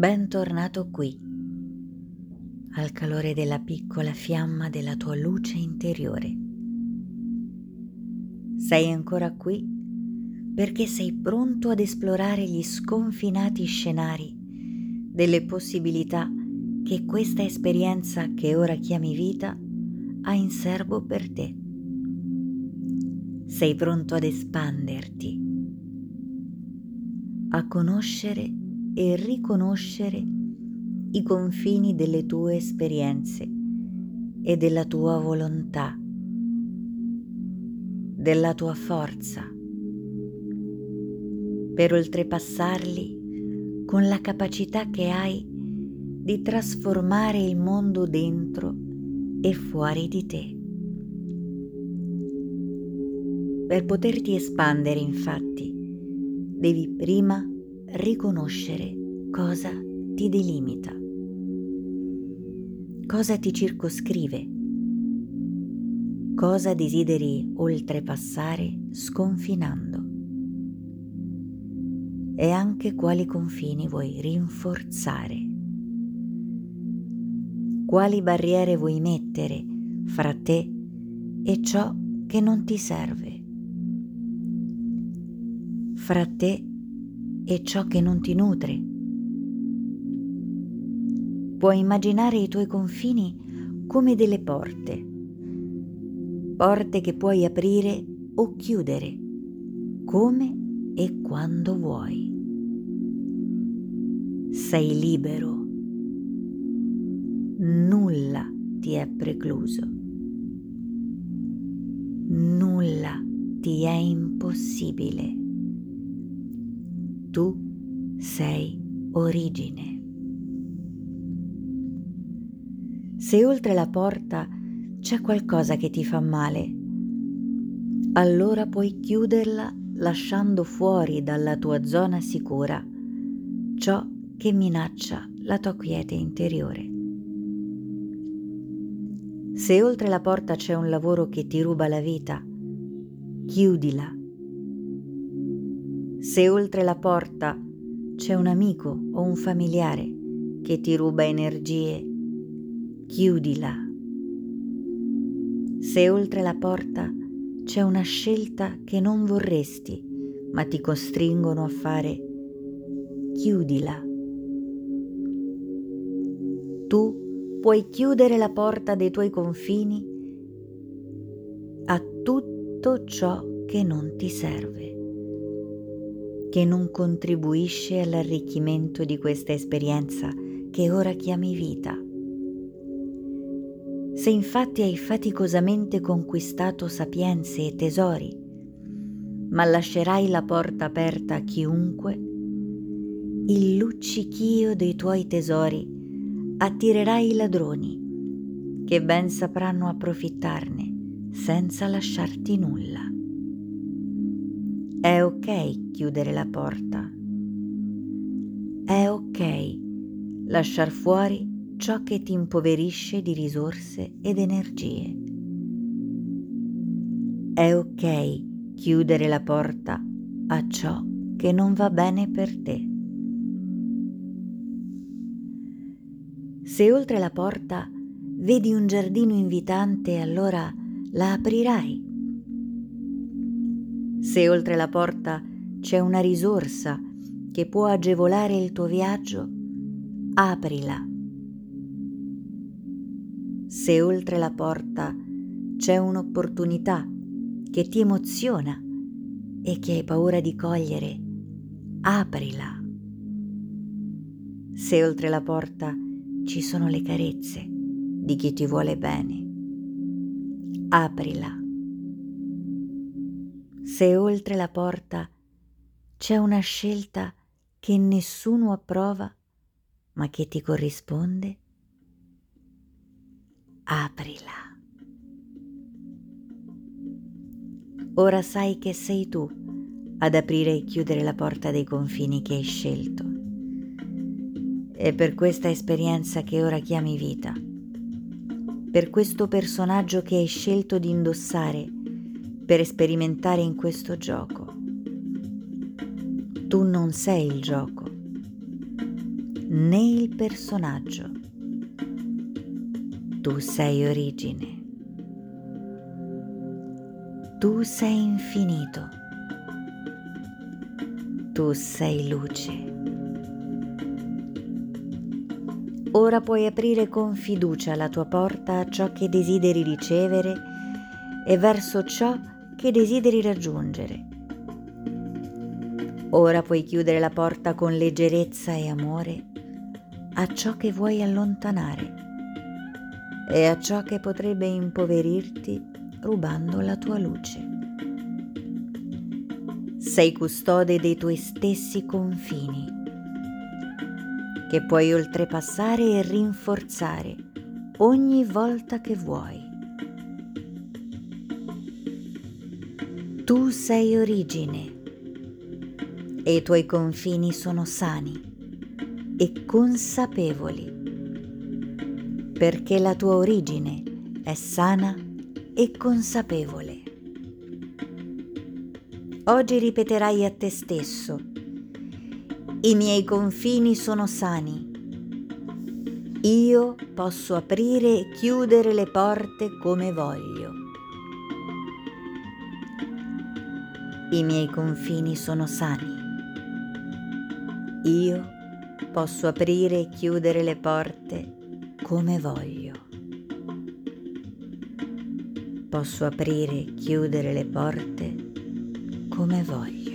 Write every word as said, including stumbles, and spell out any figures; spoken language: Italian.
Bentornato qui, al calore della piccola fiamma della tua luce interiore. Sei ancora qui perché sei pronto ad esplorare gli sconfinati scenari delle possibilità che questa esperienza che ora chiami vita ha in serbo per te. Sei pronto ad espanderti, a conoscere e riconoscere i confini delle tue esperienze e della tua volontà, della tua forza, per oltrepassarli con la capacità che hai di trasformare il mondo dentro e fuori di te. Per poterti espandere, infatti, devi prima riconoscere cosa ti delimita, cosa ti circoscrive, cosa desideri oltrepassare sconfinando e anche quali confini vuoi rinforzare, quali barriere vuoi mettere fra te e ciò che non ti serve, fra te e ciò che non ti nutre. Puoi immaginare i tuoi confini come delle porte, porte che puoi aprire o chiudere come e quando vuoi. Sei libero, nulla ti è precluso, nulla ti è impossibile. Tu sei origine. Se oltre la porta c'è qualcosa che ti fa male, allora puoi chiuderla lasciando fuori dalla tua zona sicura ciò che minaccia la tua quiete interiore. Se oltre la porta c'è un lavoro che ti ruba la vita, chiudila. Se oltre la porta c'è un amico o un familiare che ti ruba energie, chiudila. Se oltre la porta c'è una scelta che non vorresti, ma ti costringono a fare, chiudila. Tu puoi chiudere la porta dei tuoi confini a tutto ciò che non ti serve, che non contribuisce all'arricchimento di questa esperienza che ora chiami vita. Se infatti hai faticosamente conquistato sapienze e tesori, ma lascerai la porta aperta a chiunque, il luccichio dei tuoi tesori attirerà i ladroni, che ben sapranno approfittarne senza lasciarti nulla. È ok chiudere la porta. È ok lasciar fuori ciò che ti impoverisce di risorse ed energie. È ok chiudere la porta a ciò che non va bene per te. Se oltre la porta vedi un giardino invitante, allora la aprirai. Se oltre la porta c'è una risorsa che può agevolare il tuo viaggio, aprila. Se oltre la porta c'è un'opportunità che ti emoziona e che hai paura di cogliere, aprila. Se oltre la porta ci sono le carezze di chi ti vuole bene, aprila. Se oltre la porta c'è una scelta che nessuno approva ma che ti corrisponde, aprila. Ora sai che sei tu ad aprire e chiudere la porta dei confini che hai scelto. E per questa esperienza che ora chiami vita, per questo personaggio che hai scelto di indossare per sperimentare in questo gioco. Tu non sei il gioco. né il personaggio. Tu sei origine. Tu sei infinito. Tu sei luce. Ora puoi aprire con fiducia la tua porta a ciò che desideri ricevere e verso ciò che desideri raggiungere. Ora puoi chiudere la porta con leggerezza e amore a ciò che vuoi allontanare e a ciò che potrebbe impoverirti rubando la tua luce. Sei custode dei tuoi stessi confini, che puoi oltrepassare e rinforzare ogni volta che vuoi. Tu sei origine e i tuoi confini sono sani e consapevoli, perché la tua origine è sana e consapevole. Oggi ripeterai a te stesso: i miei confini sono sani. Io posso aprire e chiudere le porte come voglio. I miei confini sono sani. Io posso aprire e chiudere le porte come voglio. Posso aprire e chiudere le porte come voglio.